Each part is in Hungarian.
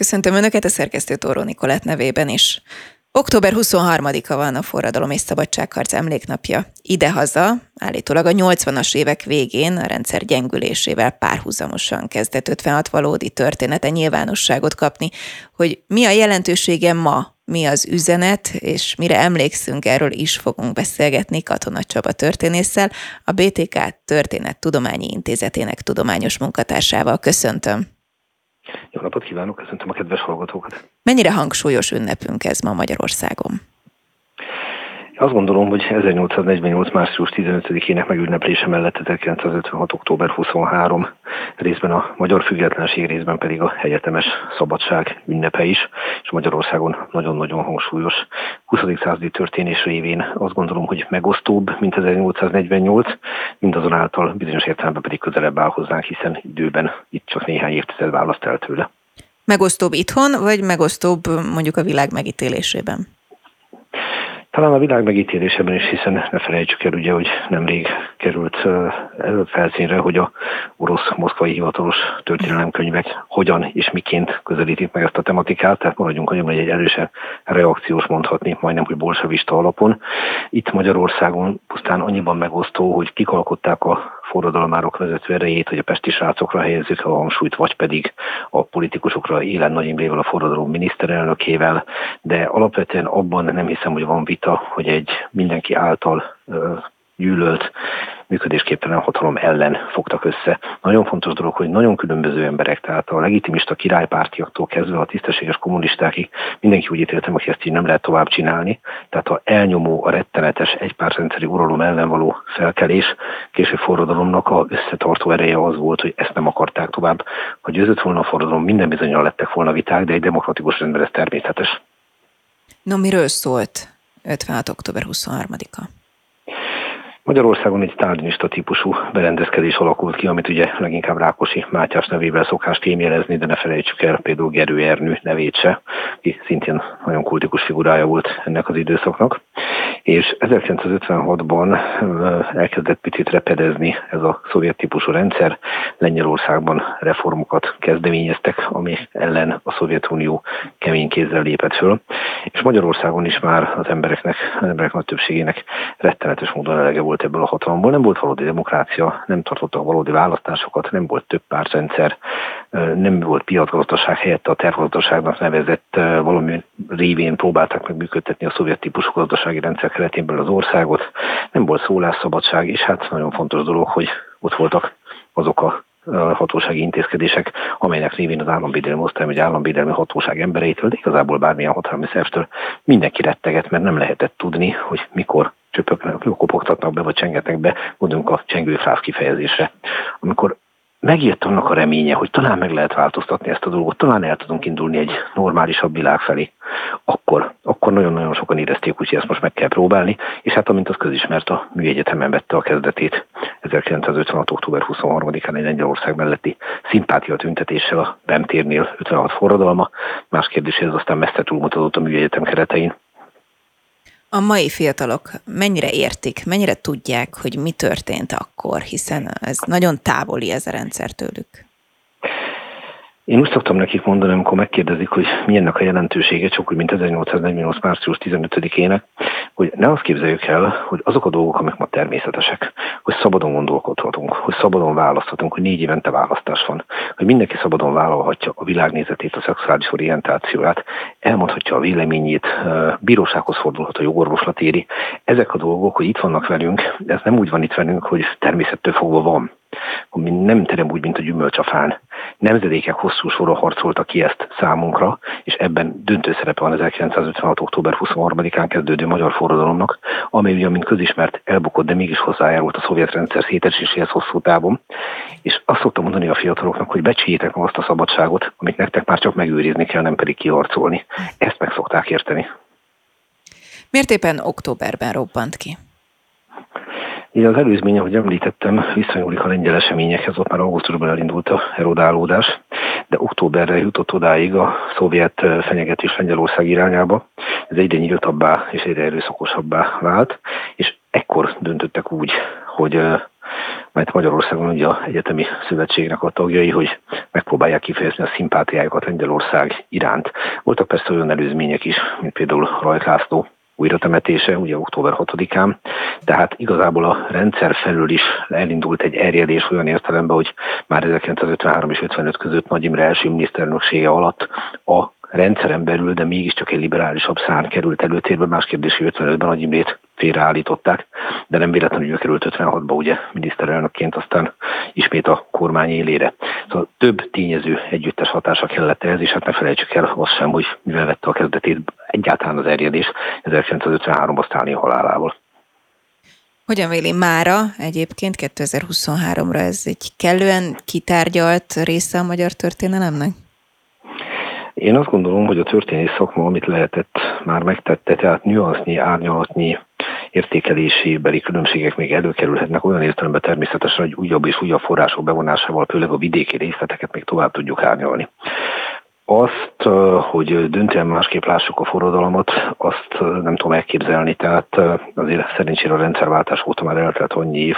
Köszöntöm Önöket a szerkesztő Toró Nikoletta nevében is. Október 23-a van a Forradalom és Szabadságharc emléknapja. Idehaza, állítólag a 80-as évek végén a rendszer gyengülésével párhuzamosan kezdett 56 valódi története nyilvánosságot kapni, hogy mi a jelentősége ma, mi az üzenet, és mire emlékszünk, erről is fogunk beszélgetni Katona Csaba történésszel, a BTK Történet Tudományi Intézetének tudományos munkatársával. Köszöntöm! Jó napot kívánok, köszöntöm a kedves hallgatókat. Mennyire hangsúlyos ünnepünk ez ma Magyarországon? Azt gondolom, hogy 1848. március 15-ének megünneplése mellett 1956. október 23 részben a magyar függetlenség, részben pedig a egyetemes szabadság ünnepe is, és Magyarországon nagyon-nagyon hangsúlyos 20. századi történés révén azt gondolom, hogy megosztóbb, mint 1848, mindazonáltal bizonyos értelemben pedig közelebb áll hozzánk, hiszen időben itt csak néhány évtized választ el tőle. Megosztóbb itthon, vagy megosztóbb mondjuk a világ megítélésében? Talán a világ megítélésében is, hiszen ne felejtsük el, ugye, hogy nemrég került felszínre, hogy a orosz-moszkvai hivatalos történelemkönyvek hogyan és miként közelítik meg ezt a tematikát, tehát maradjunk annyiban, hogy egy erősen reakciós, mondhatni, majdnem, hogy bolsevista alapon. Itt Magyarországon pusztán annyiban megosztó, hogy kik alkották a forradalmárok vezető erejét, hogy a pesti srácokra helyezzük a hangsúlyt, vagy pedig a politikusokra, élen Nagy Imrével, a forradalom miniszterelnökével, de alapvetően abban nem hiszem, hogy van vita, hogy egy mindenki által gyűlölt, működésképtelen hatalom ellen fogtak össze. Nagyon fontos dolog, hogy nagyon különböző emberek, tehát a legitimista királypártiaktól kezdve a tisztességes kommunistákig mindenki úgy ítéltem, aki ezt így nem lehet tovább csinálni. Tehát a elnyomó, a rettenetes, egypártrendszeri uralom ellen való felkelés, később forradalomnak a összetartó ereje az volt, hogy ezt nem akarták tovább. Ha győzött volna a forradalom, minden bizonnyal lettek volna viták, de egy demokratikus rendben ez természetes. No, miről szólt 56. október 23-a? Magyarországon egy sztálinista típusú berendezkedés alakult ki, amit ugye leginkább Rákosi Mátyás nevével szokás fémjelezni, de ne felejtsük el például Gerő Ernő nevét se, aki szintén nagyon kultikus figurája volt ennek az időszaknak. És 1956-ban elkezdett picit repedezni ez a szovjet típusú rendszer. Lengyelországban reformokat kezdeményeztek, ami ellen a Szovjetunió kemény kézzel lépett föl. És Magyarországon is már az emberek nagy többségének rettenetes módon elege volt ebből a hatalomból. Nem volt valódi demokrácia, nem tartottak valódi választásokat, nem volt több pártrendszer, nem volt piacgazdaság, helyett a tervgazdaságnak nevezett valami révén próbálták meg működtetni a szovjet típusú gazdasági rendszer keretén belül az országot, nem volt szólásszabadság, és hát nagyon fontos dolog, hogy ott voltak azok a hatósági intézkedések, amelynek révén az államvédelmi osztály, vagy államvédelmi hatóság embereitől, de igazából bármilyen hatalmi szervtől mindenki rettegett, mert nem lehetett tudni, hogy mikor csöpöknek, kopogtatnak be, vagy csengetnek be, gondolunk a csengőfrász kifejezésre. Amikor megjött annak a reménye, hogy talán meg lehet változtatni ezt a dolgot, talán el tudunk indulni egy normálisabb világ felé, akkor nagyon-nagyon sokan érezték, úgyhogy ezt most meg kell próbálni, és hát amint az közismert, a műegyetemen vette a kezdetét 1956. október 23-án egy Lengyelország melletti szimpátia tüntetéssel a Bemtérnél 56 forradalma. Más kérdés, ez aztán messze túlmutatott a műegyetem keretein. A mai fiatalok mennyire értik, mennyire tudják, hogy mi történt akkor, hiszen ez nagyon távoli, ez a rendszer tőlük? Én úgy szoktam nekik mondani, amikor megkérdezik, hogy mi ennek a jelentősége, csak úgy, mint 1848. március 15-ének, hogy ne azt képzeljük el, hogy azok a dolgok, amik ma természetesek, hogy szabadon gondolkodhatunk, hogy szabadon választhatunk, hogy 4 évente választás van, hogy mindenki szabadon vállalhatja a világnézetét, a szexuális orientációját, elmondhatja a véleményét, bírósághoz fordulhat, a jogorvoslat éri. Ezek a dolgok, hogy itt vannak velünk, de ez nem úgy van itt velünk, hogy természettől fogva van, ami nem terem úgy, mint a gyümölcs a fán. Nemzedékek hosszú sorra harcoltak ki ezt számunkra, és ebben döntő szerepe van 1956. október 23-án kezdődő magyar forradalomnak, amely ugye, mint közismert, elbukott, de mégis hozzájárult a szovjet rendszer széteséséhez hosszú távon. És azt szoktam mondani a fiataloknak, hogy becsüljétek meg azt a szabadságot, amit nektek már csak megőrizni kell, nem pedig kiharcolni. Ezt meg szokták érteni. Miért éppen októberben robbant ki? Így az előzménye, ahogy említettem, visszanyúlik a lengyel eseményekhez, ott már augusztusban elindult a erodálódás, de októberre jutott odáig a szovjet fenyegetés Lengyelország irányába. Ez egyre nyíltabbá és egyre erőszakosabbá vált, és ekkor döntöttek úgy, hogy mert Magyarországon ugye az egyetemi szövetségnek a tagjai, hogy megpróbálják kifejezni a szimpátiájukat Lengyelország iránt. Voltak persze olyan előzmények is, mint például Rajt László újratemetése, ugye október 6-án, tehát igazából a rendszer felül is elindult egy erjedés olyan értelemben, hogy már 1953 és 55 között Nagy Imre első miniszterelnöksége alatt a rendszeren belül, de mégiscsak egy liberálisabb szárny került előtérbe, más kérdés, hogy 55-ben Nagy Imrét félreállították, de nem véletlenül, hogy ő került 56-ba ugye miniszterelnökként, aztán ismét a kormány élére. Szóval több tényező együttes hatása kellett ehhez, és hát ne felejtsük el azt sem, hogy mivel vette a kezdetét egyáltalán az erjedés 1953-ban Sztálin halálával. Hogyan véli mára egyébként 2023-ra ez egy kellően kitárgyalt része a magyar történelemnek? Én azt gondolom, hogy a történész szakma, amit lehetett, már megtette, tehát nüansznyi, árnyalatnyi értékelésébeli különbségek még előkerülhetnek olyan értelemben természetesen, hogy újabb és újabb források bevonásával, főleg a vidéki részleteket még tovább tudjuk árnyalni. Azt, hogy döntően másképp lássuk a forradalmat, azt nem tudom elképzelni, tehát azért szerencsére a rendszerváltás óta már eltelt annyi év,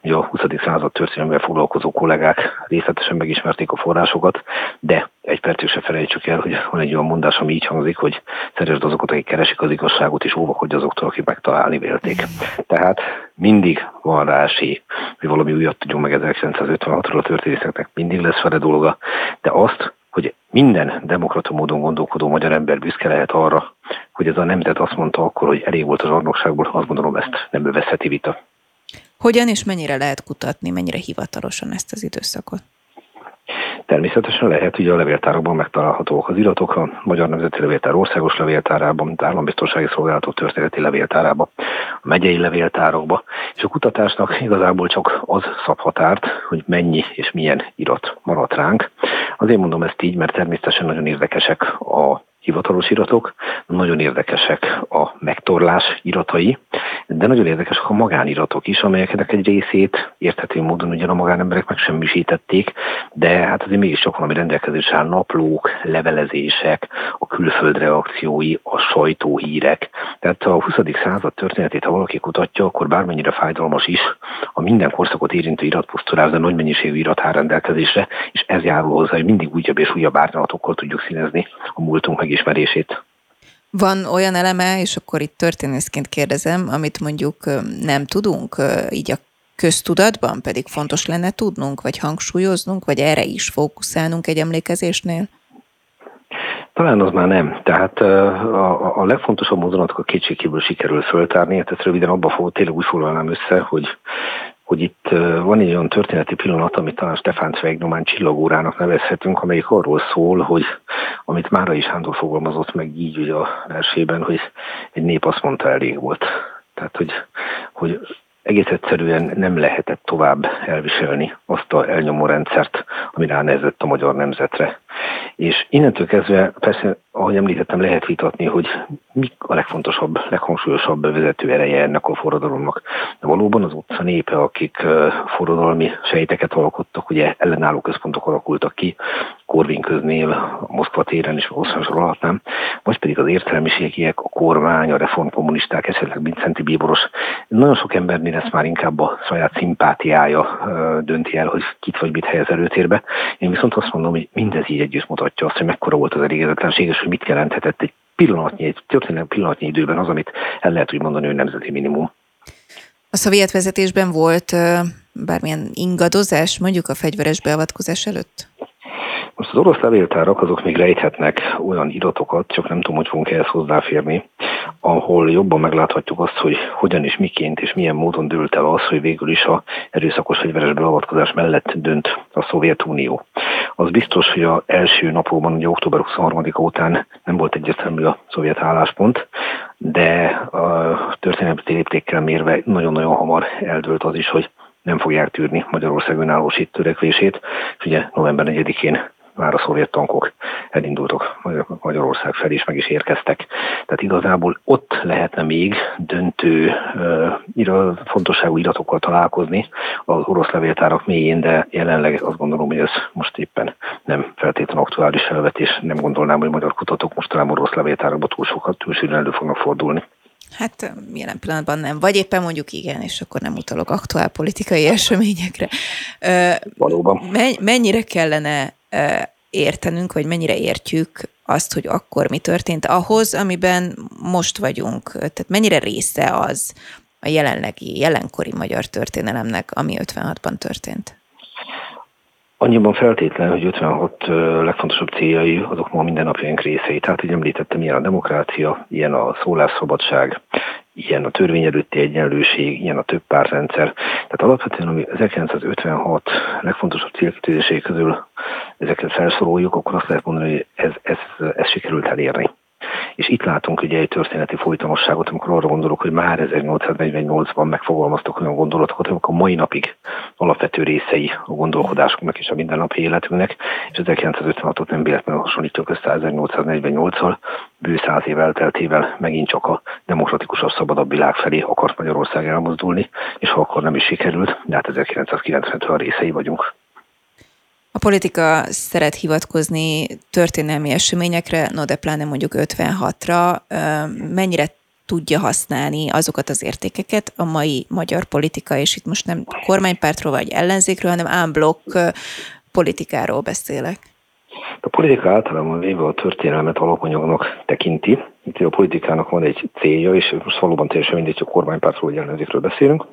hogy a 20. század történelmével foglalkozó kollégák részletesen megismerték a forrásokat, de egy percig se felejtsük el, hogy van egy olyan mondás, ami így hangzik, hogy szeresd azokat, akik keresik az igazságot, és óvakodj azoktól, akik megtalálni vélték. Tehát mindig van rá esély, hogy valami újat tudjon meg 1956-ról, a történészeknek mindig lesz fele dolga, de azt, hogy minden demokrata módon gondolkodó magyar ember büszke lehet arra, hogy ez a nemzet azt mondta akkor, hogy elég volt az zsarnokságból, azt gondolom, ezt nem övezheti vita. Hogyan és mennyire lehet kutatni, mennyire hivatalosan ezt az időszakot? Természetesen lehet, ugye a levéltárakban megtalálhatóak az iratok, a Magyar Nemzeti Levéltár országos levéltárában, az Állambiztonsági Szolgálatok történeti levéltárában, a megyei levéltárokban, és a kutatásnak igazából csak az szab határt, hogy mennyi és milyen irat maradt ránk. Azért mondom ezt így, mert természetesen nagyon érdekesek a hivatalos iratok, nagyon érdekesek a megtorlás iratai, de nagyon érdekesek a magániratok is, amelyeknek egy részét érthető módon ugyan a magánemberek megsemmisítették, de hát azért mégiscsak valami rendelkezésre áll, naplók, levelezések, a külföld reakciói, a sajtóhírek. Tehát a 20. század történetét, ha valaki kutatja, akkor bármennyire fájdalmas is, a minden korszakot érintő iratpusztulás, de nagy mennyiségű irat áll rendelkezésre, és ez járul hozzá, hogy mindig újabb és újabb árnyalatokkal tudjuk színezni a múltunk megismerését. Van olyan eleme, és akkor itt történészként kérdezem, amit mondjuk nem tudunk, így a köztudatban pedig fontos lenne tudnunk, vagy hangsúlyoznunk, vagy erre is fókuszálnunk egy emlékezésnél? Talán az már nem. Tehát a legfontosabb mozdulatokat kétségkívül sikerül föltárni, ezt röviden abban tényleg úgy foglalnám össze, hogy itt van egy olyan történeti pillanat, amit talán Stefan Zweig nyomán csillagórának nevezhetünk, amelyik arról szól, hogy amit Márai Sándor fogalmazott meg így ugye a versében, hogy egy nép azt mondta, elég volt. Tehát, hogy egész egyszerűen nem lehetett tovább elviselni azt a elnyomó rendszert, ami ránehezett a magyar nemzetre. És innentől kezdve persze, ahogy említettem, lehet vitatni, hogy mik a legfontosabb, leghangsúlyosabb vezető ereje ennek a forradalomnak. De valóban az utca népe, akik forradalmi sejteket alkottak, ugye ellenálló központok alakultak ki, Korvin köznél, a Moszkva téren és Oszlonsor alatnám, vagy pedig az értelmiségiek, a kormány, a reformkommunisták, esetleg Mindszenty bíboros. Nagyon sok embernél ezt már inkább a saját szimpátiája dönti el, hogy kit vagy mit helyez előtérbe. Én viszont azt mondom, hogy mindez így együtt mutatja azt, hogy mekkora volt az elégedetlenség, és hogy mit jelenthetett egy történelmi pillanatnyi időben az, amit el lehet úgy mondani, hogy nemzeti minimum. A szovjet vezetésben volt bármilyen ingadozás, mondjuk a fegyveres beavatkozás előtt? Most az orosz levéltárak azok még rejthetnek olyan iratokat, csak nem tudom, hogy fogunk ehhez hozzáférni, ahol jobban megláthatjuk azt, hogy hogyan és miként és milyen módon dőlt el az, hogy végül is az erőszakos fegyveres beavatkozás mellett dönt a Szovjetunió. Az biztos, hogy az első napokban, ugye október 23-a után nem volt egyértelmű a szovjet álláspont, de a történelmi léptékkel mérve nagyon-nagyon hamar eldőlt az is, hogy nem fogják tűrni Magyarország önállósító törekvését, és ugye november 4-én már a szovjet tankok elindultak Magyarország felé, és meg is érkeztek. Tehát igazából ott lehetne még döntő fontosságú iratokkal találkozni az orosz levéltárak mélyén, de jelenleg azt gondolom, hogy ez most éppen nem feltétlenül aktuális felvetés. Nem gondolnám, hogy magyar kutatók mostanában orosz levéltárakba túl sokat, túlsűrűen elő fognak fordulni. Hát jelen pillanatban nem. Vagy éppen mondjuk igen, és akkor nem utalok aktuál politikai eseményekre. Valóban. Mennyire kellene értenünk, vagy mennyire értjük azt, hogy akkor mi történt ahhoz, amiben most vagyunk? Tehát mennyire része az a jelenlegi, jelenkori magyar történelemnek, ami 56-ban történt? Annyiban feltétlen, hogy 56 legfontosabb céljai azok ma mindennapjaink részei. Tehát, hogy említettem, ilyen a demokrácia, ilyen a szólásszabadság, ilyen a törvény előtti egyenlőség, ilyen a többpártrendszer. Tehát alapvetően, ami 1956 legfontosabb célkitűzései közül ezeket felsoroljuk, akkor azt lehet mondani, hogy ez sikerült elérni. És itt látunk ugye egy történeti folytonosságot, amikor arra gondolok, hogy már 1848-ban megfogalmaztak olyan gondolatokat, amik a mai napig alapvető részei a gondolkodásunknak és a mindennapi életünknek, és 1956-ot nem véletlenül hasonlítjuk össze 1848-al, bő 100 év elteltével megint csak a demokratikusabb, szabadabb világ felé akart Magyarország elmozdulni, és ha akkor nem is sikerült, de hát 1990-től a részei vagyunk. A politika szeret hivatkozni történelmi eseményekre, no de pláne mondjuk 56-ra, mennyire tudja használni azokat az értékeket a mai magyar politika, és itt most nem kormánypártról vagy ellenzékről, hanem en bloc politikáról beszélek. A politika általában véve a történelmet alapanyagnak tekinti. Itt a politikának van egy célja, és most valóban teljesen mindegy, hogy a kormánypártról vagy ellenzékről beszélünk,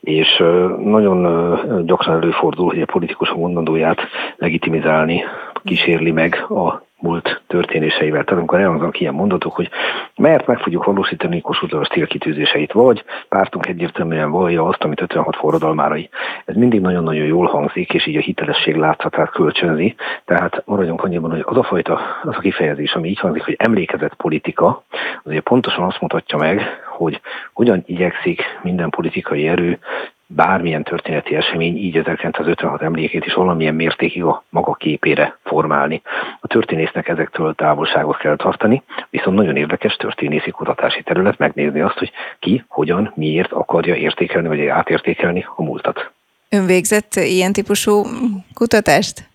és nagyon gyakran előfordul, hogy a politikus mondandóját legitimizálni kísérli meg a múlt történéseivel. Tehát amikor elhangzanak ilyen mondatok, hogy mert meg fogjuk valósítani Kossuth Lajos célkitűzéseit, vagy pártunk egyértelműen vallja azt, amit 56 forradalmárai. Ez mindig nagyon-nagyon jól hangzik, és így a hitelesség látszatát kölcsönzi. Tehát maradjunk annyiban, hogy az a kifejezés, ami így hangzik, hogy emlékezett politika, az ugye pontosan azt mutatja meg, hogy hogyan igyekszik minden politikai erő bármilyen történeti esemény, így 1956 emlékét is valamilyen mértékig a maga képére formálni. A történésznek ezektől távolságot kell tartani, viszont nagyon érdekes történészi kutatási terület megnézni azt, hogy ki, hogyan, miért akarja értékelni, vagy átértékelni a múltat. Ön végzett ilyen típusú kutatást?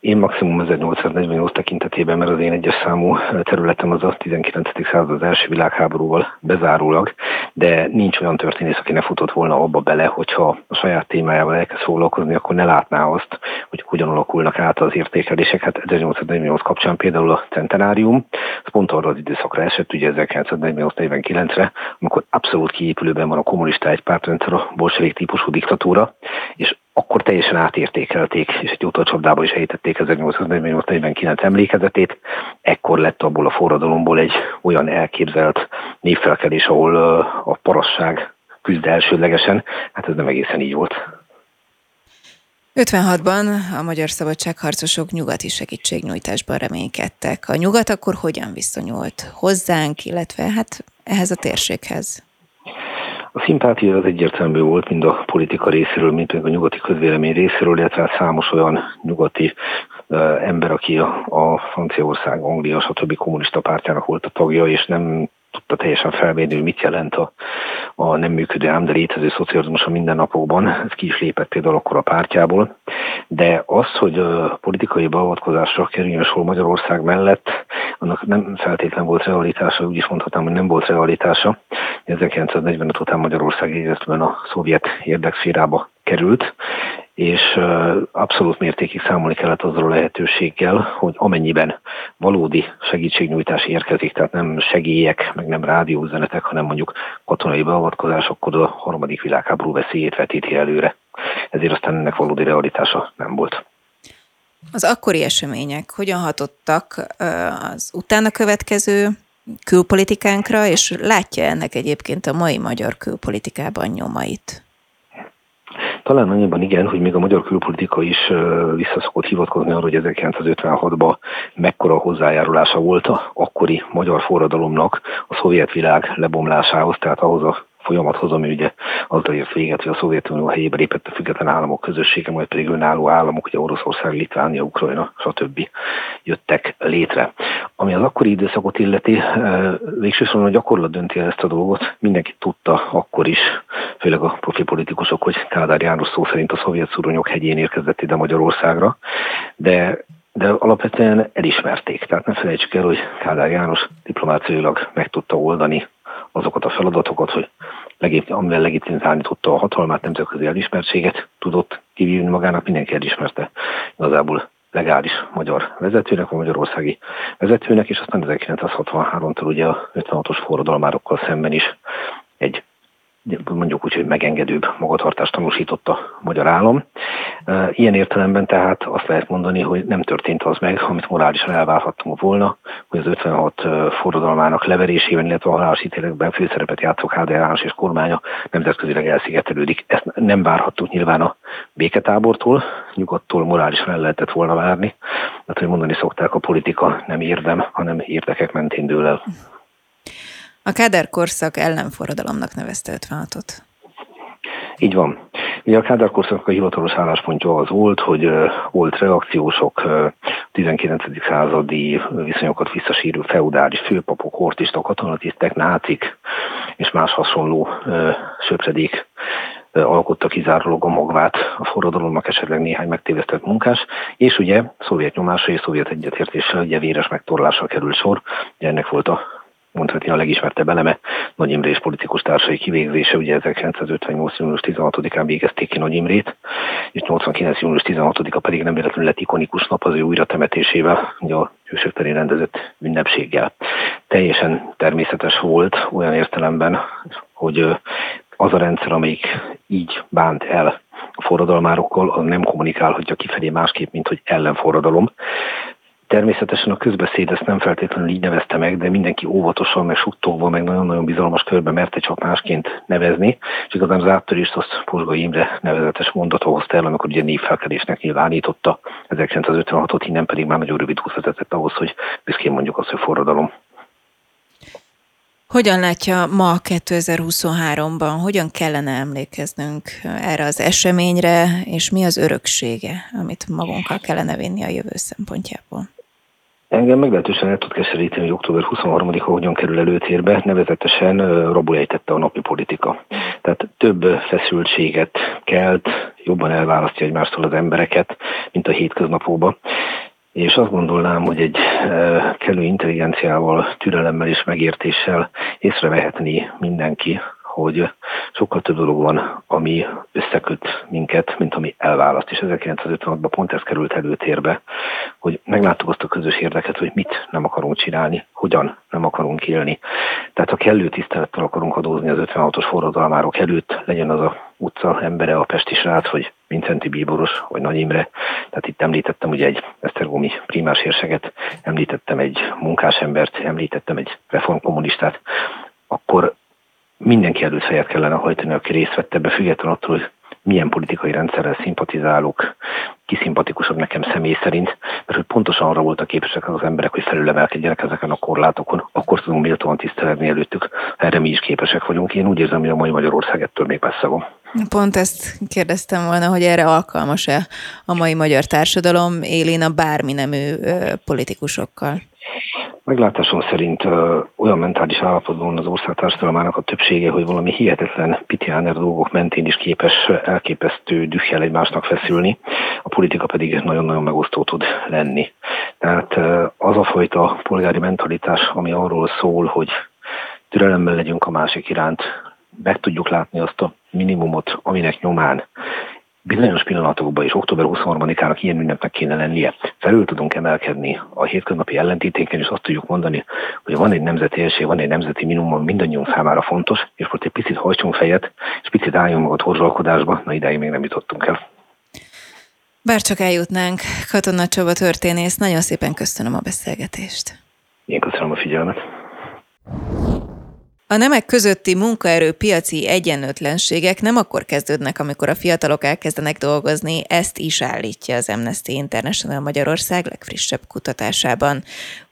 Én maximum 1848 tekintetében, mert az én egyes számú területem az a 19. század az első világháborúval bezárólag, de nincs olyan történész, aki ne futott volna abba bele, hogyha a saját témájával elkezd foglalkozni, akkor ne látná azt, hogy hogyan alakulnak át az értékelések. Hát 1848 kapcsán például a centenárium, ez pont arra az időszakra esett, ugye 1948-49-re, amikor abszolút kiépülőben van a kommunista egypártrendszer, a bolsevik típusú diktatúra, és akkor teljesen átértékelték, és egy utócsapdába is ejtették 1848-49 emlékezetét. Ekkor lett abból a forradalomból egy olyan elképzelt népfelkelés, ahol a parasság küzd elsődlegesen. Hát ez nem egészen így volt. 56-ban a magyar szabadságharcosok nyugati segítségnyújtásban reménykedtek. A nyugat akkor hogyan viszonyult hozzánk, illetve hát ehhez a térséghez? A szimpátia az egyértelmű volt mind a politika részéről, mind pedig a nyugati közvélemény részéről, illetve számos olyan nyugati ember, aki a Franciaország, Anglia, stb. Kommunista pártjának volt a tagja, és nem tudta teljesen felmérni, hogy mit jelent a nem működő, ám de létező szocializmus a mindennapokban. Ez ki is lépett például akkor a pártjából. De az, hogy a politikai beavatkozásra kerüljön sor Magyarország mellett, annak nem feltétlen volt realitása, úgy is mondhatnám, hogy nem volt realitása. 1945 után Magyarország egyértelműen a szovjet érdekszférába került, és abszolút mértékig számolni kellett azzal a lehetőséggel, hogy amennyiben valódi segítségnyújtás érkezik, tehát nem segélyek, meg nem rádióüzenetek, hanem mondjuk katonai beavatkozás, akkor a harmadik világháború veszélyét vetíti előre. Ezért aztán ennek valódi realitása nem volt. Az akkori események hogyan hatottak az utána következő külpolitikánkra, és látja ennek egyébként a mai magyar külpolitikában nyomait? Talán annyiban igen, hogy még a magyar külpolitika is visszaszokott hivatkozni arra, hogy 1956-ban mekkora hozzájárulása volt a akkori magyar forradalomnak a szovjet világ lebomlásához, tehát ahhoz a folyamathoz, ami ugye azzal ért véget, hogy a Szovjetunió helyébe lépett a független államok közössége, majd pedig önálló államok, ugye Oroszország, Litvánia, Ukrajna, stb. Jöttek létre. Ami az akkori időszakot illeti, végsősorban a gyakorlat dönti el ezt a dolgot, mindenki tudta akkor is, főleg a profi politikusok, hogy Kádár János szó szerint a szovjet szuronyok hegyén érkezett ide Magyarországra, de alapvetően elismerték. Tehát ne felejtsük el, hogy Kádár János diplomáciailag meg tudta oldani azokat a feladatokat, hogy amivel legitimizálni tudta a hatalmát, nemzetközi elismertséget tudott kivívni magának, mindenki elismerte igazából legális magyar vezetőnek, a magyarországi vezetőnek, és aztán 1963-tól ugye a 56-os forradalmárokkal szemben is egy, mondjuk úgy, hogy megengedőbb magatartást tanúsított a magyar állam. Ilyen értelemben tehát azt lehet mondani, hogy nem történt az meg, amit morálisan elvárhattunk volna, hogy az 56 forradalmának leverésében, illetve a halálos ítéletekben főszerepet játszó Kádár János és kormánya nemzetközileg elszigetelődik. Ezt nem várhattuk nyilván a béketábortól, nyugattól morálisan el lehetett volna várni, mert hogy mondani szokták, a politika nem érdem, hanem érdekek mentén dől el. A Kádár korszak ellenforradalomnak nevezte 56-ot. Így van. Ugye a Kádár korszaknak a hivatalos álláspontja az volt, hogy volt reakciósok, 19. századi viszonyokat visszasírő feudális főpapok, hortista, katonatisztek, nácik és más hasonló söpredék alkotta kizárólag a magvát a forradalomnak, esetleg néhány megtévesztett munkás, és ugye szovjet nyomásra és szovjet egyetértéssel ugye véres megtorlásra került sor, ugye ennek volt a mondhatni a legismertebb eleme, Nagy Imre és politikus társai kivégzése, ugye 1958. június 16-án végezték ki Nagy Imrét, és 89. június 16-a pedig nem véletlenül lett ikonikus nap az ő újra temetésével, ugye a Hősök terén rendezett ünnepséggel. Teljesen természetes volt olyan értelemben, hogy az a rendszer, amelyik így bánt el a forradalmárokkal, az nem kommunikálhatja kifelé másképp, mint hogy ellenforradalom. Természetesen a közbeszéd ezt nem feltétlenül így nevezte meg, de mindenki óvatosan, meg suttogva, meg nagyon-nagyon bizalmas körben merte csak másként nevezni, és igazán az áttörést azt Pozsgay Imre nevezetes mondata hozta el, amikor ugye névfelkelésnek nyilvánította 1956-ot, innen pedig már nagyon rövid út vezetett ahhoz, hogy büszkén mondjuk azt, hogy forradalom. Hogyan látja ma 2023-ban, hogyan kellene emlékeznünk erre az eseményre, és mi az öröksége, amit magunkkal kellene vinni a jövő szempontjából? Engem meglehetősen el tud keseríteni, hogy október 23-a hogyan kerül előtérbe, nevezetesen rabuljejtette a napi politika. Tehát több feszültséget kelt, jobban elválasztja egymástól az embereket, mint a hétköznapokban. És azt gondolnám, hogy egy kellő intelligenciával, türelemmel és megértéssel észrevehetni mindenki, hogy sokkal több dolog van, ami összeköt minket, mint ami elválaszt. És 1956-ban pont ez került előtérbe, hogy megláttuk azt a közös érdeket, hogy mit nem akarunk csinálni, hogyan nem akarunk élni. Tehát ha kellő tisztelettel akarunk adózni az 56-os forradalmárok előtt, legyen az a utca embere, a pesti srác, vagy Mindszenty bíboros, vagy Nagy Imre. Tehát itt említettem ugye egy esztergomi primás érseget, említettem egy munkásembert, említettem egy reformkommunistát, akkor mindenki előtt fejet kellene hajtani, aki részt vett ebbe, függetlenül attól, hogy milyen politikai rendszerrel szimpatizálok, ki szimpatikusabb nekem személy szerint, mert hogy pontosan arra voltak képesek az emberek, hogy felülemelkedjenek ezeken a korlátokon, akkor tudunk méltóan tisztelegni előttük, erre mi is képesek vagyunk. Én úgy érzem, hogy a mai Magyarország ettől még messze van. Pont ezt kérdeztem volna, hogy erre alkalmas-e a mai magyar társadalom élén a bárminemű politikusokkal? Meglátásom szerint olyan mentális állapotban van az ország társadalmának a többsége, hogy valami hihetetlen pitiáner dolgok mentén is képes elképesztő dühjel egymásnak feszülni, a politika pedig nagyon-nagyon megosztó tud lenni. Tehát az a fajta polgári mentalitás, ami arról szól, hogy türelemmel legyünk a másik iránt, meg tudjuk látni azt a minimumot, aminek nyomán bizonyos pillanatokban is, október 23-ának ilyen ünnepnek kéne lennie. Felül tudunk emelkedni a hétköznapi ellentéténken, és azt tudjuk mondani, hogy van egy nemzeti érség, van egy nemzeti minimum, ami mindannyiunk számára fontos, és most egy picit hajtsunk fejet, és picit álljunk magat horzsalkodásba, na idáig még nem jutottunk el. Bárcsak eljutnánk, Katona Csaba történész, nagyon szépen köszönöm a beszélgetést. Én köszönöm a figyelmet. A nemek közötti munkaerőpiaci egyenlőtlenségek nem akkor kezdődnek, amikor a fiatalok elkezdenek dolgozni, ezt is állítja az Amnesty International Magyarország legfrissebb kutatásában.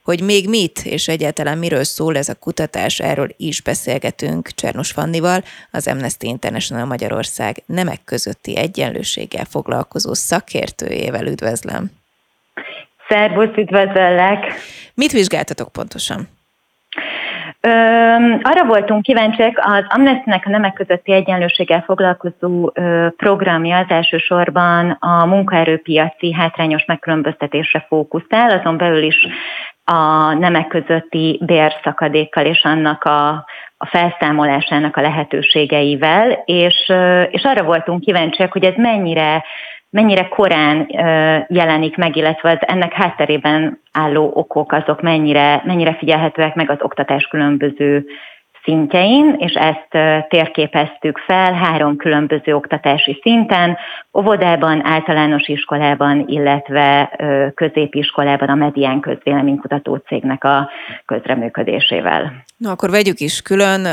Hogy még mit és egyáltalán miről szól ez a kutatás, erről is beszélgetünk Csernus Fannival, az Amnesty International Magyarország nemek közötti egyenlőséggel foglalkozó szakértőjével. Üdvözlöm! Szervusz, üdvözöllek! Mit vizsgáltatok pontosan? Arra voltunk kíváncsiak, az Amnestynek a nemek közötti egyenlőséggel foglalkozó programja az elsősorban a munkaerőpiaci hátrányos megkülönböztetésre fókuszál, azon belül is a nemek közötti bérszakadékkal és annak a felszámolásának a lehetőségeivel, és arra voltunk kíváncsiak, hogy ez mennyire korán jelenik meg, illetve az ennek hátterében álló okok azok mennyire figyelhetőek meg az oktatás különböző szintjein, és ezt térképeztük fel 3 különböző oktatási szinten, óvodában, általános iskolában, illetve középiskolában a Medián közvéleménykutató cégnek a közreműködésével. Na akkor vegyük is külön,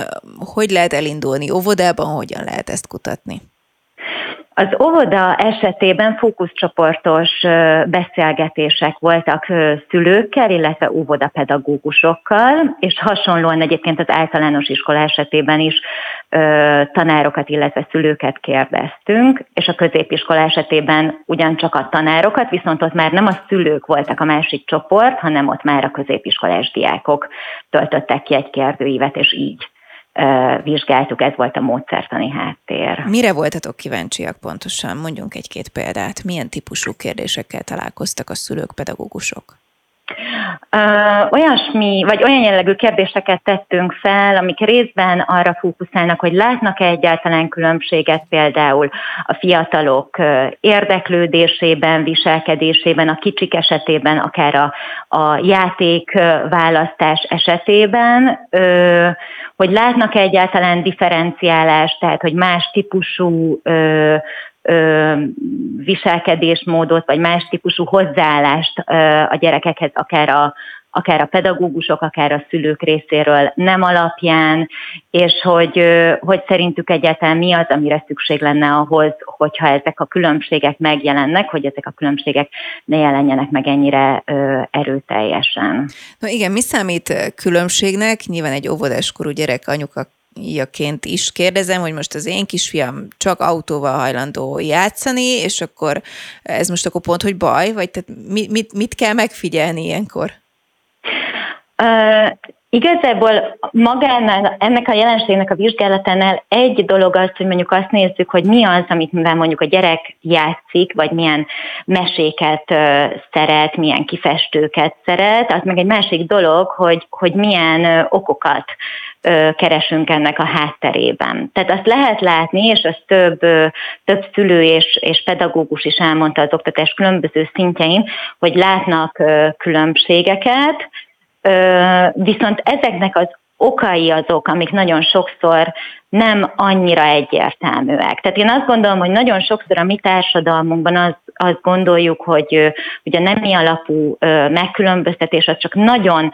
hogy lehet elindulni óvodában, hogyan lehet ezt kutatni? Az óvoda esetében fókuszcsoportos beszélgetések voltak szülőkkel, illetve óvodapedagógusokkal, és hasonlóan egyébként az általános iskola esetében is tanárokat, illetve szülőket kérdeztünk, és a középiskola esetében ugyancsak a tanárokat, viszont ott már nem a szülők voltak a másik csoport, hanem ott már a középiskolás diákok töltöttek ki egy kérdőívet, és így vizsgáltuk, ez volt a módszertani háttér. Mire voltatok kíváncsiak pontosan? Mondjunk 1-2 példát. Milyen típusú kérdésekkel találkoztak a szülők, pedagógusok? Olyan jellegű kérdéseket tettünk fel, amik részben arra fókuszálnak, hogy látnak-e egyáltalán különbséget például a fiatalok érdeklődésében, viselkedésében, a kicsik esetében, akár a játékválasztás esetében, hogy látnak-e egyáltalán differenciálást, tehát hogy más típusú viselkedésmódot, vagy más típusú hozzáállást a gyerekekhez, akár a pedagógusok, akár a szülők részéről nem alapján, és hogy szerintük egyáltalán mi az, amire szükség lenne ahhoz, hogyha ezek a különbségek megjelennek, hogy ezek a különbségek ne jelenjenek meg ennyire erőteljesen. No igen, mi számít különbségnek? Nyilván egy óvodáskorú gyerek anyukaként is kérdezem, hogy most az én kisfiam csak autóval hajlandó játszani, és akkor ez most akkor pont, hogy baj? Vagy tehát mit kell megfigyelni ilyenkor? Igazából magánál, ennek a jelenségnek a vizsgálatánál egy dolog az, hogy mondjuk azt nézzük, hogy mi az, amit mivel mondjuk a gyerek játszik, vagy milyen meséket szeret, milyen kifestőket szeret, az meg egy másik dolog, hogy milyen okokat keresünk ennek a hátterében. Tehát azt lehet látni, és azt több szülő és pedagógus is elmondta az oktatás különböző szintjein, hogy látnak különbségeket, viszont ezeknek az okai azok, amik nagyon sokszor nem annyira egyértelműek. Tehát én azt gondolom, hogy nagyon sokszor a mi társadalmunkban azt gondoljuk, hogy a nemi alapú megkülönböztetés az csak nagyon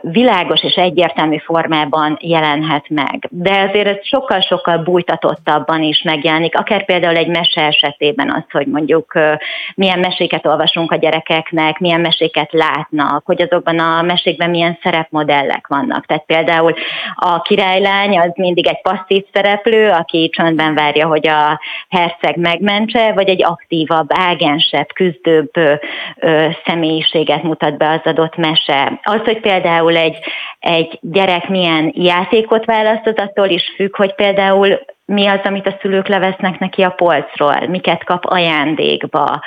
világos és egyértelmű formában jelenhet meg. De azért ez sokkal-sokkal bújtatottabban is megjelenik, akár például egy mese esetében az, hogy mondjuk milyen meséket olvasunk a gyerekeknek, milyen meséket látnak, hogy azokban a mesékben milyen szerepmodellek vannak. Tehát például a királylány az mindig egy passzív szereplő, aki csöndben várja, hogy a herceg megmentse, vagy egy aktívabb, ágensebb, küzdőbb személyiséget mutat be az adott mese. Az, hogy például egy gyerek milyen játékot választ, az attól is függ, hogy például mi az, amit a szülők levesznek neki a polcról, miket kap ajándékba,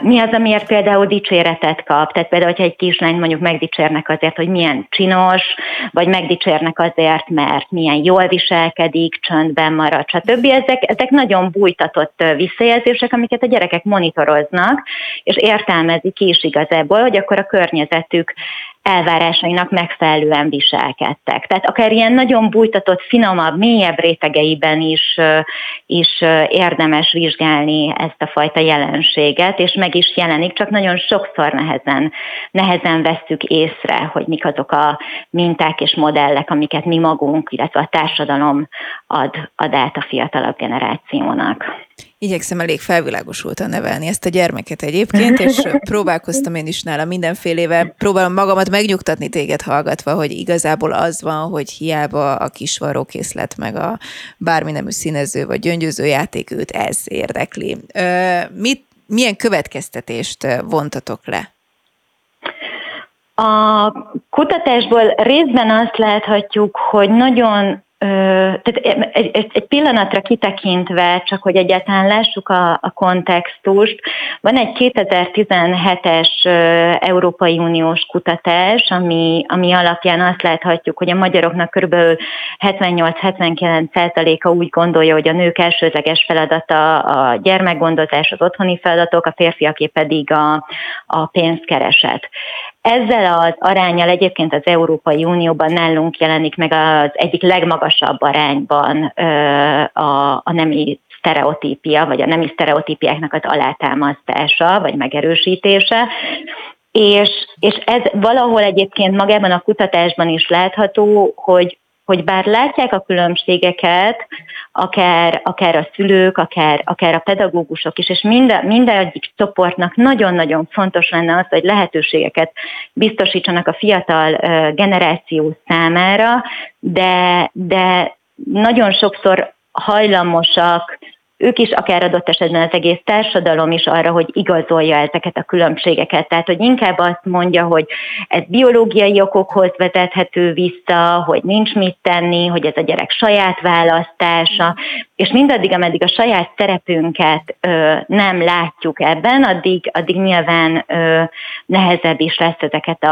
mi az, amiért például dicséretet kap, tehát például, hogyha egy kislányt mondjuk megdicsérnek azért, hogy milyen csinos, vagy megdicsérnek azért, mert milyen jól viselkedik, csöndben marad, stb. Ezek nagyon bújtatott visszajelzések, amiket a gyerekek monitoroznak, és értelmezik is igazából, hogy akkor a környezetük elvárásainak megfelelően viselkedtek. Tehát akár ilyen nagyon bújtatott, finomabb, mélyebb rétegeiben is érdemes vizsgálni ezt a fajta jelenséget, és meg is jelenik, csak nagyon sokszor nehezen vesszük észre, hogy mik azok a minták és modellek, amiket mi magunk, illetve a társadalom ad át a fiatalabb generációnak. Igyekszem elég felvilágosultan nevelni ezt a gyermeket egyébként, és próbálkoztam én is nála mindenfélével. Próbálom magamat megnyugtatni téged hallgatva, hogy igazából az van, hogy hiába a kisvarrókészlet, meg a bárminemű színező vagy gyöngyöző játék, őt ez érdekli. Milyen következtetést vontatok le? A kutatásból részben azt láthatjuk, hogy nagyon Tehát egy pillanatra kitekintve, csak hogy egyáltalán lássuk a kontextust, van egy 2017-es Európai Uniós kutatás, ami alapján azt láthatjuk, hogy a magyaroknak kb. 78-79%-a úgy gondolja, hogy a nők elsődleges feladata a gyermekgondozás, az otthoni feladatok, a férfiaké pedig a pénzkereset. Ezzel az aránnyal egyébként az Európai Unióban nálunk jelenik meg az egyik legmagasabb arányban a nemi sztereotípia, vagy a nemi sztereotípiáknak az alátámasztása, vagy megerősítése. És ez valahol egyébként magában a kutatásban is látható, hogy bár látják a különbségeket, akár a szülők, akár a pedagógusok is, és mindegyik csoportnak nagyon-nagyon fontos lenne az, hogy lehetőségeket biztosítsanak a fiatal generáció számára, de nagyon sokszor hajlamosak, ők is akár adott esetben az egész társadalom is arra, hogy igazolja ezeket a különbségeket. Tehát, hogy inkább azt mondja, hogy ez biológiai okokhoz vezethető vissza, hogy nincs mit tenni, hogy ez a gyerek saját választása, és mindaddig, ameddig a saját szerepünket nem látjuk ebben, addig nyilván nehezebb is lesz ezeket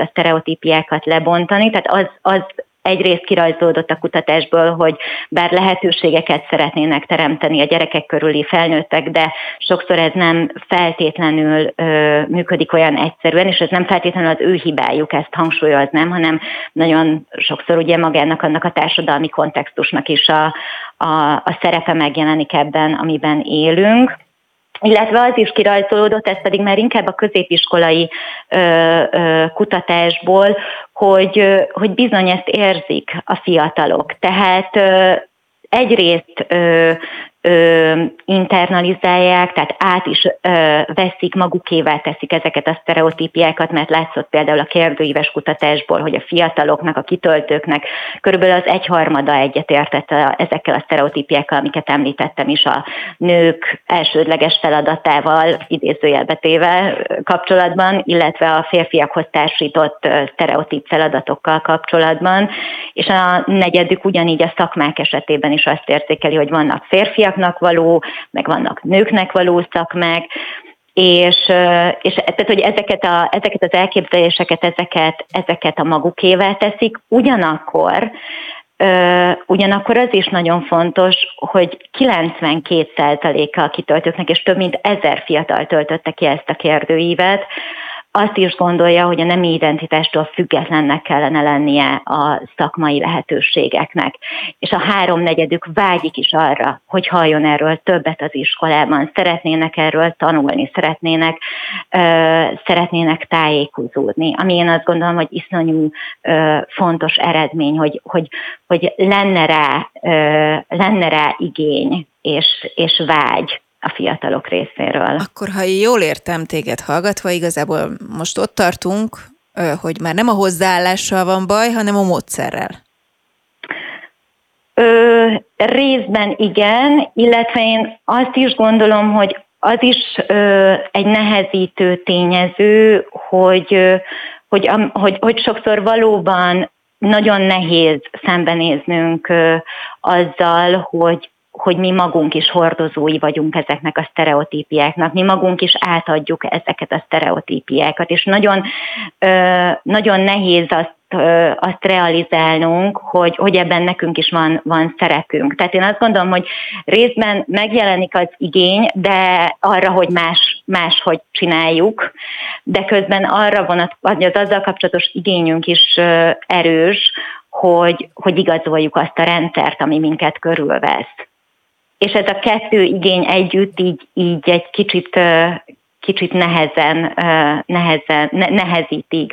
a sztereotípiákat lebontani. Tehát az egyrészt kirajzolódott a kutatásból, hogy bár lehetőségeket szeretnének teremteni a gyerekek körüli felnőttek, de sokszor ez nem feltétlenül működik olyan egyszerűen, és ez nem feltétlenül az ő hibájuk, ezt hangsúlyoznám, hanem nagyon sokszor ugye magának, annak a társadalmi kontextusnak is a szerepe megjelenik ebben, amiben élünk. Illetve az is kirajzolódott, ez pedig már inkább a középiskolai kutatásból, hogy bizony ezt érzik a fiatalok. Tehát egyrészt internalizálják, tehát át is veszik, magukévá teszik ezeket a sztereotípiákat, mert látszott például a kérdőíves kutatásból, hogy a fiataloknak, a kitöltőknek körülbelül az 1/3 egyetértett ezekkel a sztereotípiákkal, amiket említettem is a nők elsődleges feladatával, idézőjelbetéve kapcsolatban, illetve a férfiakhoz társított sztereotíp feladatokkal kapcsolatban, és a negyedik ugyanígy a szakmák esetében is azt érzékeli, hogy vannak férfiak, való, meg vannak nőknek való szakmák, és tehát, hogy ezeket az elképzeléseket, ezeket a magukévá teszik. Ugyanakkor az is nagyon fontos, hogy 92%-a a kitöltőknek, és több mint 1000 fiatal töltötte ki ezt a kérdőívet, azt is gondolja, hogy a nemi identitástól függetlennek kellene lennie a szakmai lehetőségeknek. És a 3/4 vágyik is arra, hogy halljon erről többet az iskolában. Szeretnének erről tanulni, szeretnének tájékozódni. Ami én azt gondolom, hogy iszonyú fontos eredmény, hogy lenne rá igény és vágy a fiatalok részéről. Akkor, ha jól értem téged hallgatva, igazából most ott tartunk, hogy már nem a hozzáállással van baj, hanem a módszerrel. Részben igen, illetve én azt is gondolom, hogy az is egy nehezítő tényező, hogy sokszor valóban nagyon nehéz szembenéznünk azzal, hogy mi magunk is hordozói vagyunk ezeknek a sztereotípiáknak, mi magunk is átadjuk ezeket a sztereotípiákat, és nagyon nehéz azt realizálnunk, hogy ebben nekünk is van szerepünk. Tehát én azt gondolom, hogy részben megjelenik az igény, de arra, hogy máshogy csináljuk, de közben arra az azzal kapcsolatos igényünk is erős, hogy igazoljuk azt a rendszert, ami minket körülvesz. És ez a kettő igény együtt így egy kicsit nehezíti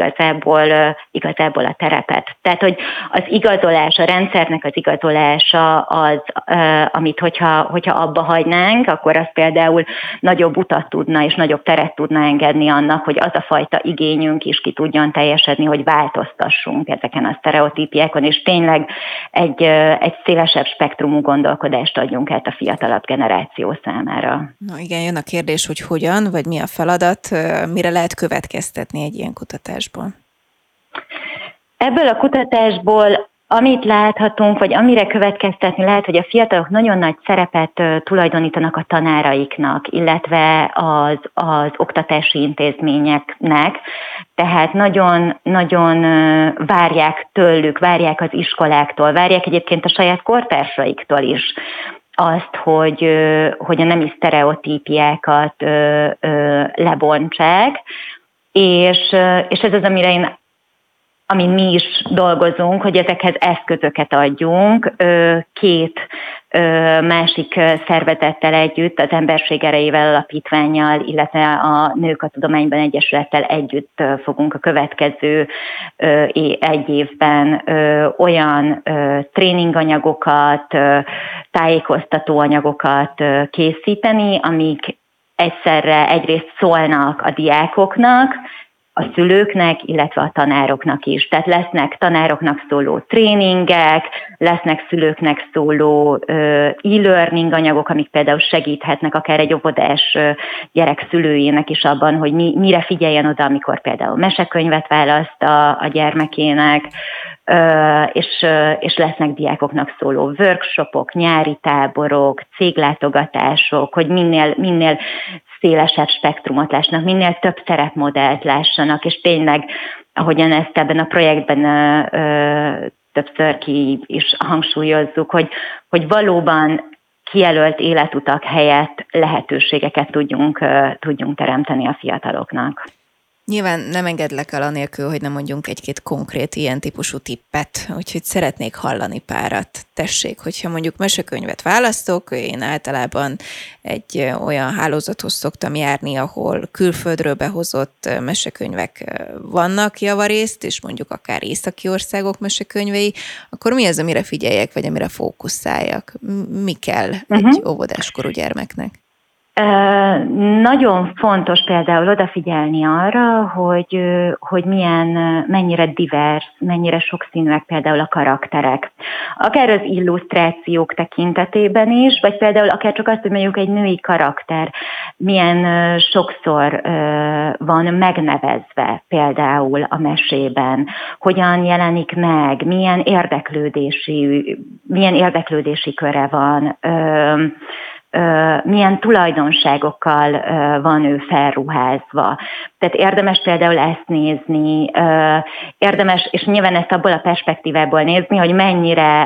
igazából a terepet. Tehát, hogy az igazolás, a rendszernek az igazolása az, amit hogyha abba hagynánk, akkor az például nagyobb utat tudna és nagyobb teret tudna engedni annak, hogy az a fajta igényünk is ki tudjon teljesedni, hogy változtassunk ezeken a sztereotípiákon, és tényleg egy szélesebb spektrumú gondolkodást adjunk át a fiatalabb generáció számára. Na igen, jön a kérdés, hogy hogyan, vagy mi a feladat, mire lehet következtetni egy ilyen kutatásból? Ebből a kutatásból Amit láthatunk, vagy amire következtetni lehet, hogy a fiatalok nagyon nagy szerepet tulajdonítanak a tanáraiknak, illetve az oktatási intézményeknek, tehát nagyon-nagyon várják tőlük, várják az iskoláktól, várják egyébként a saját kortársaiktól is azt, hogy a nemi sztereotípiákat lebontsák, és ez az, amire amin mi is dolgozunk, hogy ezekhez eszközöket adjunk, két másik szervezettel együtt, az Emberség Erejével Alapítvánnyal, illetve a Nők a Tudományban Egyesülettel együtt fogunk a következő egy évben olyan tréninganyagokat, tájékoztatóanyagokat készíteni, amik egyszerre egyrészt szólnak a diákoknak, a szülőknek, illetve a tanároknak is. Tehát lesznek tanároknak szóló tréningek, lesznek szülőknek szóló e-learning anyagok, amik például segíthetnek akár egy óvodás gyerek szülőjének is abban, hogy mire figyeljen oda, amikor például mesekönyvet választ a gyermekének, és lesznek diákoknak szóló workshopok, nyári táborok, céglátogatások, hogy minél szélesebb spektrumot lássanak, minél több szerepmodellt lássanak, és tényleg, ahogyan ezt ebben a projektben többször ki is hangsúlyozzuk, hogy valóban kijelölt életutak helyett lehetőségeket tudjunk teremteni a fiataloknak. Nyilván nem engedlek el anélkül, hogy nem mondjunk egy-két konkrét ilyen típusú tippet, úgyhogy szeretnék hallani párat. Tessék, hogyha mondjuk mesekönyvet választok, én általában egy olyan hálózathoz szoktam járni, ahol külföldről behozott mesekönyvek vannak javarészt, és mondjuk akár északi országok mesekönyvei, akkor mi az, amire figyeljek, vagy amire fókuszáljak? Mi kell egy óvodáskorú gyermeknek? Nagyon fontos például odafigyelni arra, hogy mennyire divers, mennyire sokszínűek például a karakterek. Akár az illusztrációk tekintetében is, vagy például akár csak azt, hogy mondjuk egy női karakter milyen sokszor van megnevezve például a mesében, hogyan jelenik meg, milyen érdeklődési köre van, milyen tulajdonságokkal van ő felruházva. Tehát érdemes például ezt nézni, érdemes, és nyilván ezt abból a perspektívából nézni, hogy mennyire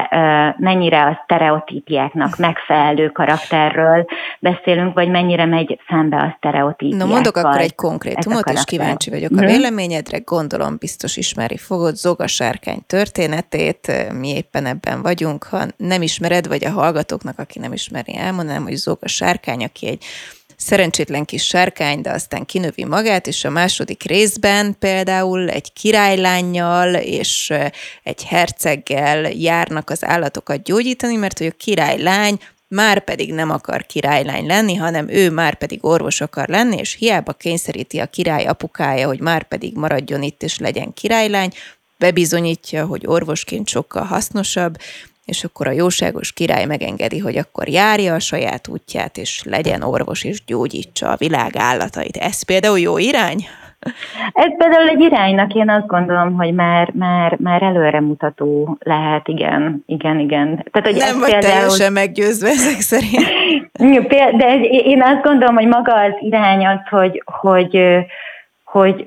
a sztereotípiáknak megfelelő karakterről beszélünk, vagy mennyire megy szembe a sztereotípiákkal. No, mondok akkor egy konkrétumot, és kíváncsi vagyok a véleményedre, gondolom biztos ismeri fogod Zoga Sárkány történetét, mi éppen ebben vagyunk, ha nem ismered, vagy a hallgatóknak, aki nem ismeri, elmondanám, hogy Zoga Sárkány, aki egy szerencsétlen kis sárkány, de aztán kinövi magát, és a második részben például egy királylánnyal és egy herceggel járnak az állatokat gyógyítani, mert hogy a királylány már pedig nem akar királylány lenni, hanem ő már pedig orvos akar lenni, és hiába kényszeríti a király apukája, hogy már pedig maradjon itt és legyen királylány, bebizonyítja, hogy orvosként sokkal hasznosabb, és akkor a jóságos király megengedi, hogy akkor járja a saját útját, és legyen orvos, és gyógyítsa a világ állatait. Ez például jó irány? Ez például egy iránynak, én azt gondolom, hogy már előremutató lehet, igen. Tehát, hogy nem vagy például teljesen meggyőzve ezek szerint. De én azt gondolom, hogy maga az irány az,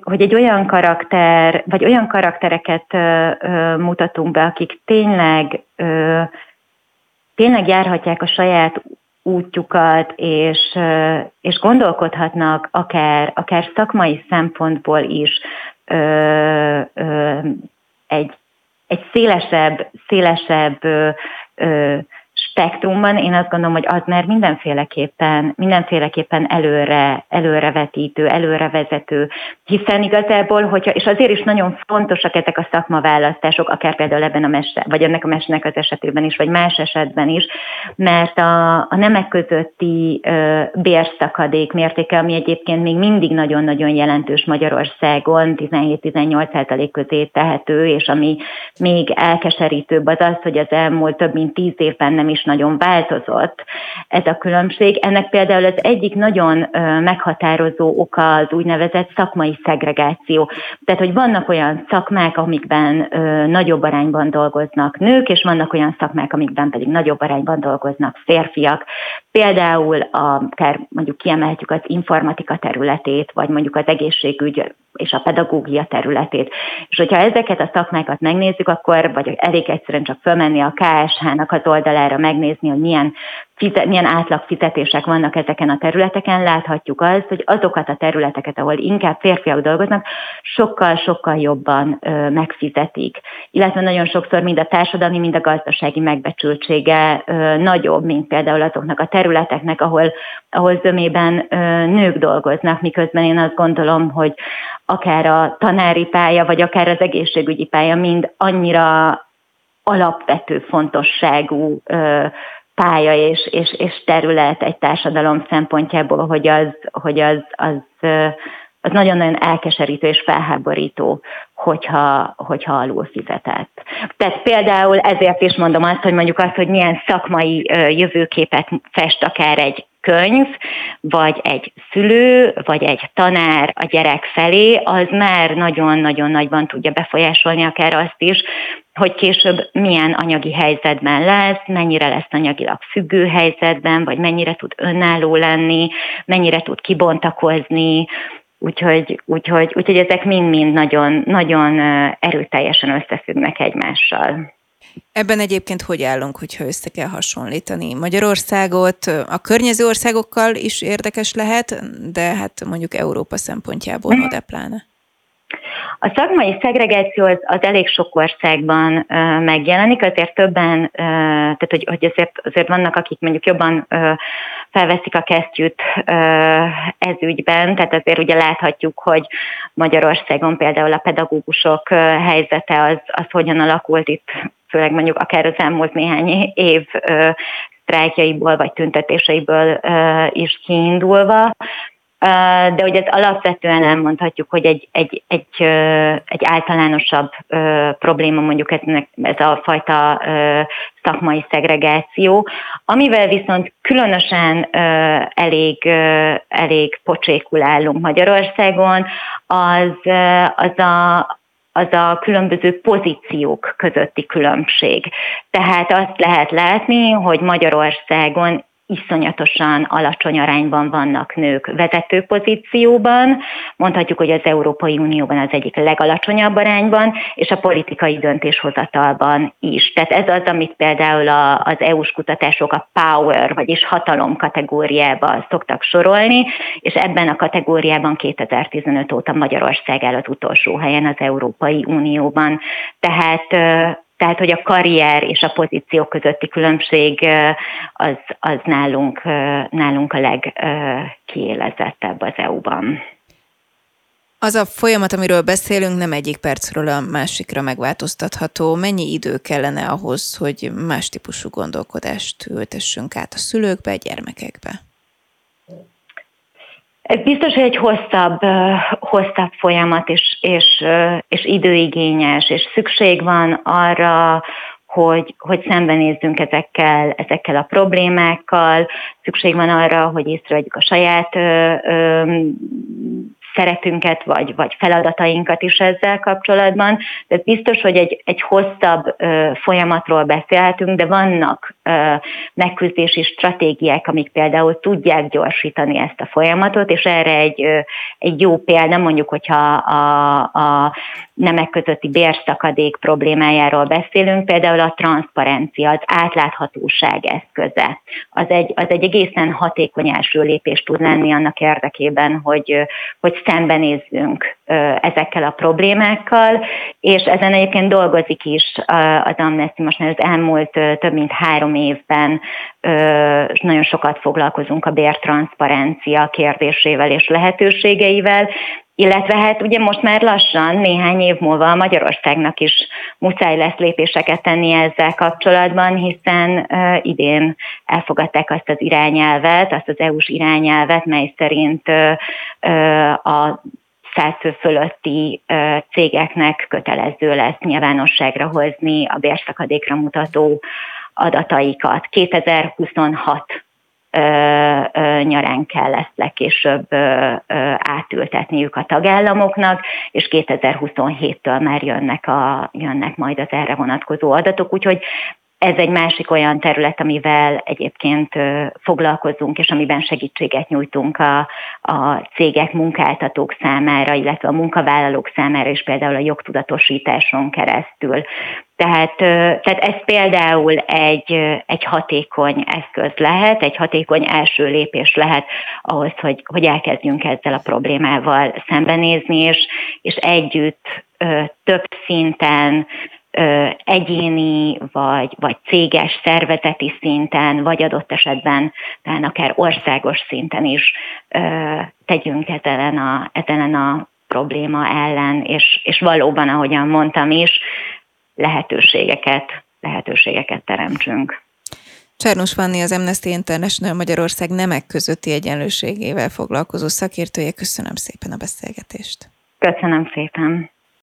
hogy egy olyan karakter, vagy olyan karaktereket mutatunk be, akik tényleg járhatják a saját útjukat, és gondolkodhatnak akár szakmai szempontból is egy szélesebb spektrumban. Én azt gondolom, hogy az már mindenféleképpen előrevetítő, előrevezető, hiszen igazából, és azért is nagyon fontosak ezek a szakmaválasztások, akár például ebben a mese, vagy ennek a mesének az esetében is, vagy más esetben is, mert a nemek közötti bérszakadék mértéke, ami egyébként még mindig nagyon-nagyon jelentős Magyarországon, 17-18% közé tehető, és ami még elkeserítőbb az, hogy az elmúlt több mint 10 évben nem is nagyon változott ez a különbség. Ennek például az egyik nagyon meghatározó oka az úgynevezett szakmai szegregáció. Tehát, hogy vannak olyan szakmák, amikben nagyobb arányban dolgoznak nők, és vannak olyan szakmák, amikben pedig nagyobb arányban dolgoznak férfiak. Például akár mondjuk kiemelhetjük az informatika területét, vagy mondjuk az egészségügy és a pedagógia területét. És hogyha ezeket a szakmákat megnézzük, akkor vagy elég egyszerűen csak fölmenni a KSH-nak az oldalára, megnézni, hogy milyen átlagfizetések vannak ezeken a területeken, láthatjuk azt, hogy azokat a területeket, ahol inkább férfiak dolgoznak, sokkal-sokkal jobban megfizetik. Illetve nagyon sokszor mind a társadalmi, mind a gazdasági megbecsültsége nagyobb, mint például azoknak a területeknek, ahol zömében nők dolgoznak, miközben én azt gondolom, hogy akár a tanári pálya, vagy akár az egészségügyi pálya mind annyira alapvető fontosságú pálya és terület egy társadalom szempontjából, hogy az nagyon-nagyon elkeserítő és felháborító, hogyha alul fizetett. Tehát például ezért is mondom azt, hogy mondjuk azt, hogy milyen szakmai jövőképet fest akár egy könyv, vagy egy szülő, vagy egy tanár a gyerek felé, az már nagyon-nagyon nagyban tudja befolyásolni akár azt is, hogy később milyen anyagi helyzetben lesz, mennyire lesz anyagilag függő helyzetben, vagy mennyire tud önálló lenni, mennyire tud kibontakozni, úgyhogy ezek mind-mind nagyon-nagyon erőteljesen összefüggnek egymással. Ebben egyébként hogy állunk, hogyha össze kell hasonlítani Magyarországot? A környező országokkal is érdekes lehet, de hát mondjuk Európa szempontjából no, de pláne. A szakmai szegregáció az elég sok országban megjelenik, azért többen, tehát hogy azért vannak, akik mondjuk jobban felveszik a kesztyűt ez ügyben, tehát azért ugye láthatjuk, hogy Magyarországon például a pedagógusok helyzete az hogyan alakult itt, főleg mondjuk akár az elmúlt néhány év sztrájkjaiból vagy tüntetéseiből is kiindulva. De ugye ez alapvetően elmondhatjuk, hogy egy általánosabb probléma mondjuk ez a fajta szakmai szegregáció, amivel viszont különösen elég pocsékul állunk Magyarországon, az a különböző pozíciók közötti különbség. Tehát azt lehet látni, hogy Magyarországon iszonyatosan alacsony arányban vannak nők vezető pozícióban, mondhatjuk, hogy az Európai Unióban az egyik legalacsonyabb arányban, és a politikai döntéshozatalban is. Tehát ez az, amit például az EU-s kutatások a power, vagyis hatalom kategóriába szoktak sorolni, és ebben a kategóriában 2015 óta Magyarország áll az utolsó helyen az Európai Unióban. Tehát, hogy a karrier és a pozíciók közötti különbség az nálunk a legkiélezettebb az EU-ban. Az a folyamat, amiről beszélünk, nem egyik percről a másikra megváltoztatható. Mennyi idő kellene ahhoz, hogy más típusú gondolkodást ültessünk át a szülőkbe, a gyermekekbe? Ez biztos, hogy egy hosszabb folyamat, és időigényes, és szükség van arra, hogy szembenézzünk ezekkel a problémákkal, szükség van arra, hogy észrevegyük a saját szeretünket, vagy feladatainkat is ezzel kapcsolatban. Tehát biztos, hogy egy hosszabb folyamatról beszélhetünk, de vannak megküzdési stratégiák, amik például tudják gyorsítani ezt a folyamatot, és erre egy jó példa, mondjuk, hogyha a nemek közötti bérszakadék problémájáról beszélünk, például a transzparencia, az átláthatóság eszköze. Az egy egészen hatékony első lépés tud lenni annak érdekében, hogy szembenézzünk ezekkel a problémákkal, és ezen egyébként dolgozik is az Amnesty most már az elmúlt több mint 3 évben, és nagyon sokat foglalkozunk a bértranszparencia kérdésével és lehetőségeivel, illetve hát ugye most már lassan, néhány év múlva Magyarországnak is muszáj lesz lépéseket tenni ezzel kapcsolatban, hiszen idén elfogadták azt az irányelvet, azt az EU-s irányelvet, mely szerint a 100 fő fölötti cégeknek kötelező lesz nyilvánosságra hozni a bérszakadékra mutató adataikat. 2026 nyarán kell ezt legkésőbb átültetniük a tagállamoknak, és 2027-től már jönnek majd az erre vonatkozó adatok, úgyhogy ez egy másik olyan terület, amivel egyébként foglalkozunk, és amiben segítséget nyújtunk a cégek, munkáltatók számára, illetve a munkavállalók számára is, például a jogtudatosításon keresztül. Tehát ez például egy hatékony eszköz lehet, egy hatékony első lépés lehet ahhoz, hogy elkezdjünk ezzel a problémával szembenézni, és együtt több szinten, egyéni, vagy céges, szervezeti szinten, vagy adott esetben talán akár országos szinten is tegyünk ezen a probléma ellen, és valóban, ahogyan mondtam is, lehetőségeket teremtsünk. Csernus Fanny, az Amnesty International Magyarország nemek közötti egyenlőségével foglalkozó szakértője. Köszönöm szépen a beszélgetést. Köszönöm szépen.